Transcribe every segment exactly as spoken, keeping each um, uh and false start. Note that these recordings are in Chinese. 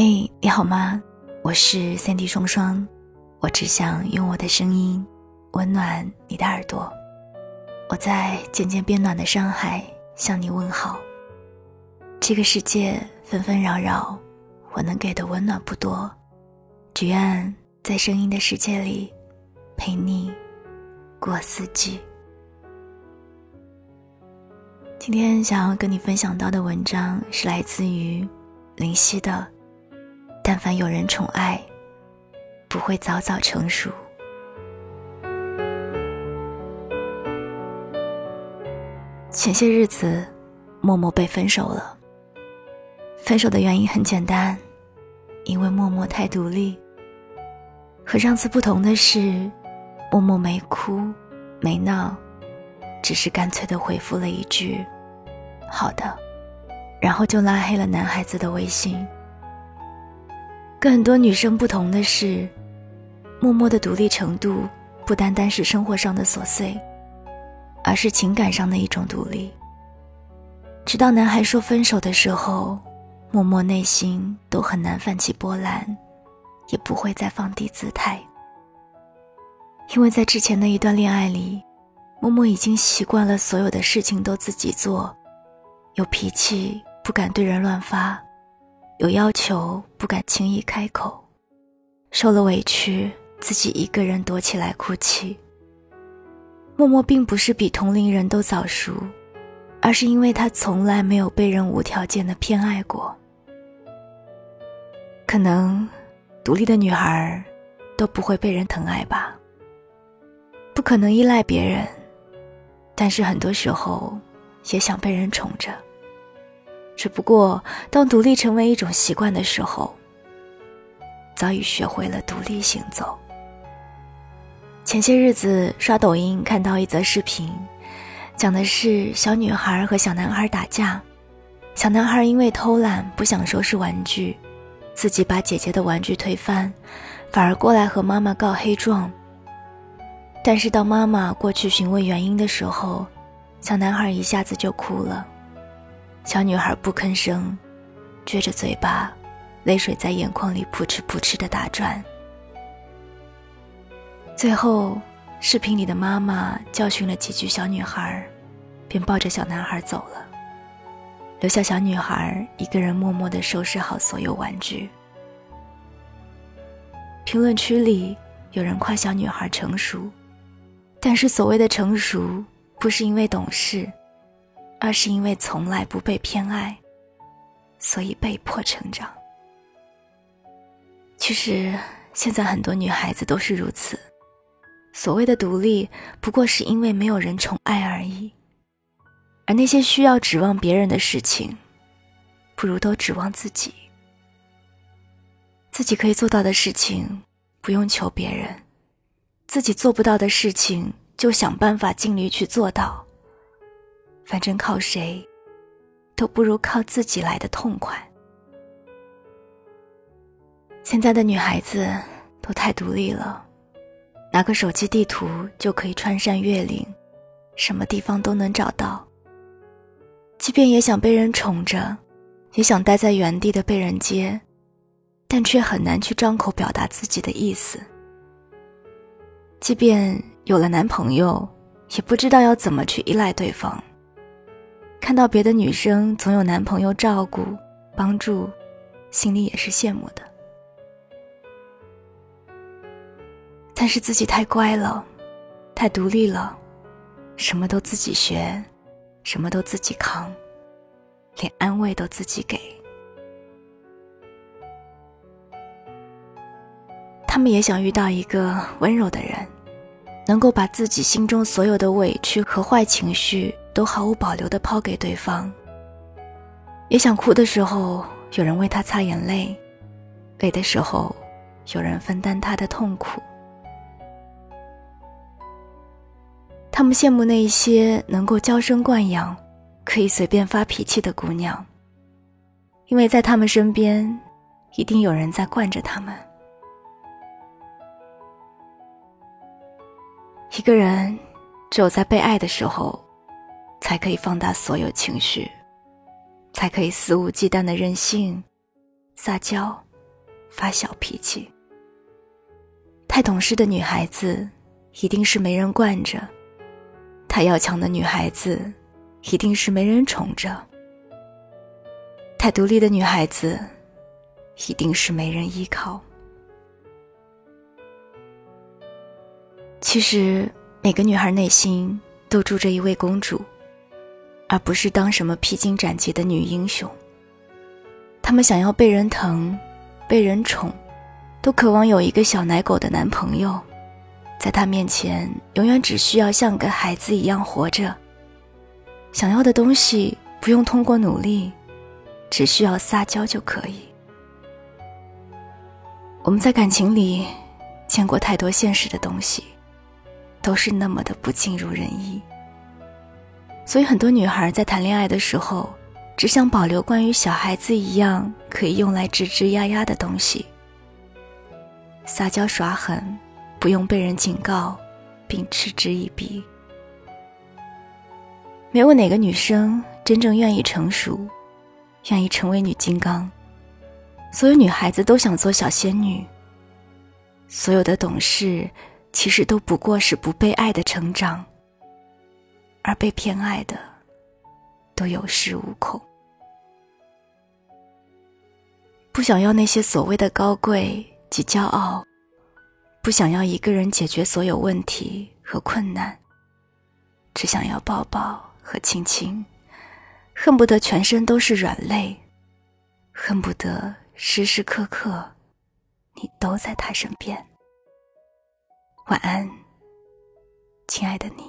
嘿，你好吗？我是三 D 双双，我只想用我的声音温暖你的耳朵。我在渐渐变暖的上海向你问好。这个世界纷纷扰扰，我能给的温暖不多，只愿在声音的世界里陪你过四季。今天想要跟你分享到的文章是来自于林夕的《但凡有人宠爱，不会早早成熟》。前些日子默默被分手了，分手的原因很简单，因为默默太独立。和上次不同的是，默默没哭没闹，只是干脆地回复了一句好的，然后就拉黑了男孩子的微信。跟很多女生不同的是，默默的独立程度不单单是生活上的琐碎，而是情感上的一种独立。直到男孩说分手的时候，默默内心都很难泛起波澜，也不会再放低姿态。因为在之前的一段恋爱里，默默已经习惯了所有的事情都自己做，有脾气不敢对人乱发，有要求不敢轻易开口，受了委屈自己一个人躲起来哭泣。默默并不是比同龄人都早熟，而是因为他从来没有被人无条件的偏爱过。可能独立的女孩都不会被人疼爱吧，不可能依赖别人，但是很多时候也想被人宠着。只不过当独立成为一种习惯的时候，早已学会了独立行走。前些日子刷抖音看到一则视频，讲的是小女孩和小男孩打架，小男孩因为偷懒不想收拾玩具，自己把姐姐的玩具推翻，反而过来和妈妈告黑状。但是当妈妈过去询问原因的时候，小男孩一下子就哭了，小女孩不吭声，撅着嘴巴，泪水在眼眶里扑哧扑哧地打转。最后，视频里的妈妈教训了几句小女孩，便抱着小男孩走了，留下小女孩一个人默默地收拾好所有玩具。评论区里有人夸小女孩成熟，但是所谓的成熟不是因为懂事，而是因为从来不被偏爱，所以被迫成长。其实现在很多女孩子都是如此，所谓的独立不过是因为没有人宠爱而已。而那些需要指望别人的事情，不如都指望自己。自己可以做到的事情不用求别人，自己做不到的事情就想办法尽力去做到，反正靠谁都不如靠自己来的痛快。现在的女孩子都太独立了，拿个手机地图就可以穿山越岭，什么地方都能找到。即便也想被人宠着，也想待在原地的被人接，但却很难去张口表达自己的意思。即便有了男朋友，也不知道要怎么去依赖对方。看到别的女生总有男朋友照顾帮助，心里也是羡慕的。但是自己太乖了，太独立了，什么都自己学，什么都自己扛，连安慰都自己给。他们也想遇到一个温柔的人，能够把自己心中所有的委屈和坏情绪都毫无保留地抛给对方，也想哭的时候有人为他擦眼泪，累的时候有人分担他的痛苦。他们羡慕那些能够娇生惯养，可以随便发脾气的姑娘，因为在他们身边一定有人在惯着他们。一个人只有在被爱的时候，才可以放大所有情绪，才可以肆无忌惮的任性、撒娇、发小脾气。太懂事的女孩子一定是没人惯着，太要强的女孩子一定是没人宠着，太独立的女孩子一定是没人依靠。其实每个女孩内心都住着一位公主，而不是当什么披荆斩棘的女英雄。她们想要被人疼，被人宠，都渴望有一个小奶狗的男朋友，在她面前永远只需要像个孩子一样活着，想要的东西不用通过努力，只需要撒娇就可以。我们在感情里见过太多现实的东西，都是那么的不尽如人意。所以很多女孩在谈恋爱的时候，只想保留关于小孩子一样可以用来吱吱呀呀的东西，撒娇耍狠，不用被人警告并嗤之以鼻。没有哪个女生真正愿意成熟，愿意成为女金刚。所有女孩子都想做小仙女，所有的懂事其实都不过是不被爱的成长，而被偏爱的都有恃无恐。不想要那些所谓的高贵及骄傲，不想要一个人解决所有问题和困难，只想要抱抱和亲亲，恨不得全身都是软肋，恨不得时时刻刻你都在他身边。晚安，亲爱的你。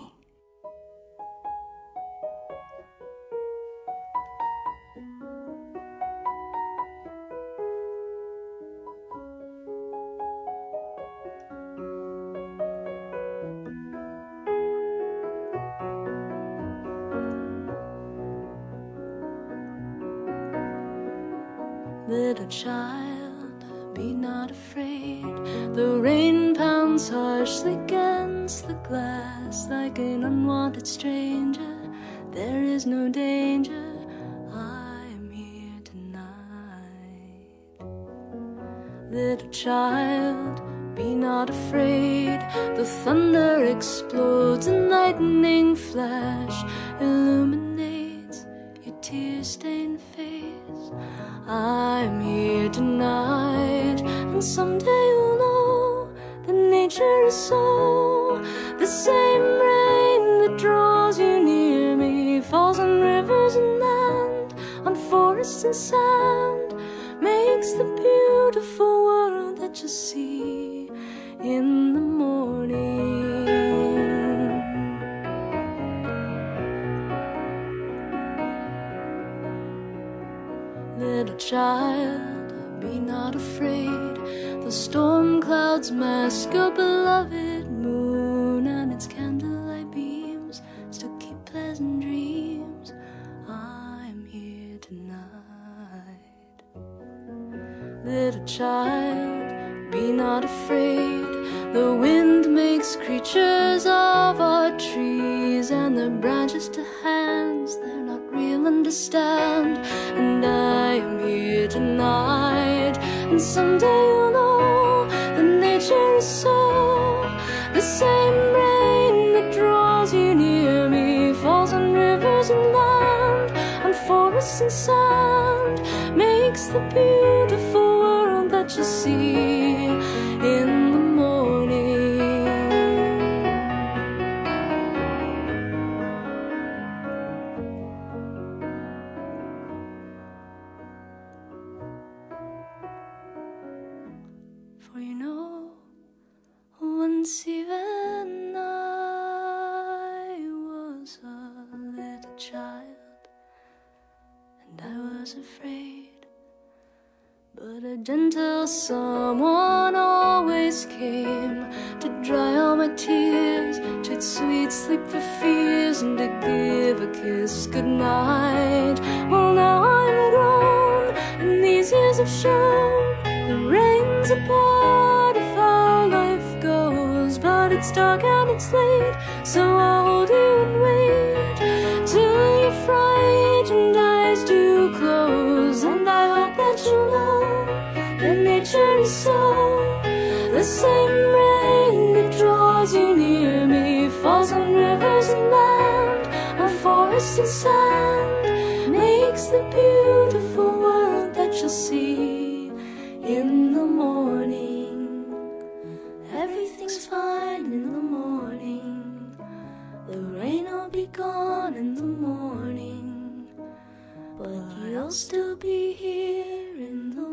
Little child, be not afraid. The rain pounds harshly against the glass like an unwanted stranger. There is no danger, I am here tonight. Little child, be not afraid. The thunder explodes and lightning flash illuminates your tear-stained face. I'm here tonight, and someday you'll know that nature is so. The same rain that draws you near me falls on rivers and land, on forests and sand, makes the beautiful world that you see in the morning. Little child, be not afraid. The storm clouds mask your beloved moon, and its candlelight beams still keep pleasant dreams. I'm here tonight. Little child, be not afraid. The wind makes creatures of our trees, and their branches to hands they're not real understand. And I am here tonight, and someday you'll know that nature is so. The same rain that draws you near me falls on rivers and land, on forests and sand, makes the beautiful world that you see in. For you know, once even I was a little child, and I was afraid, but a gentle someone always came to dry all my tears, to sweet sleep for fears, and to give a kiss goodnight. Well, now I'm grown, and these years have shown the rain's a part of how life goes, but it's dark and it's late, so I'll hold you and wait till your frightened eyes do close. And I hope that you know that nature and soul. The same rain that draws you near me falls on rivers and land, on forests and sand, makes the beautiful world that you'll see in the morning. Everything's fine in the morning. The rain will be gone in the morning, but you'll still be here in the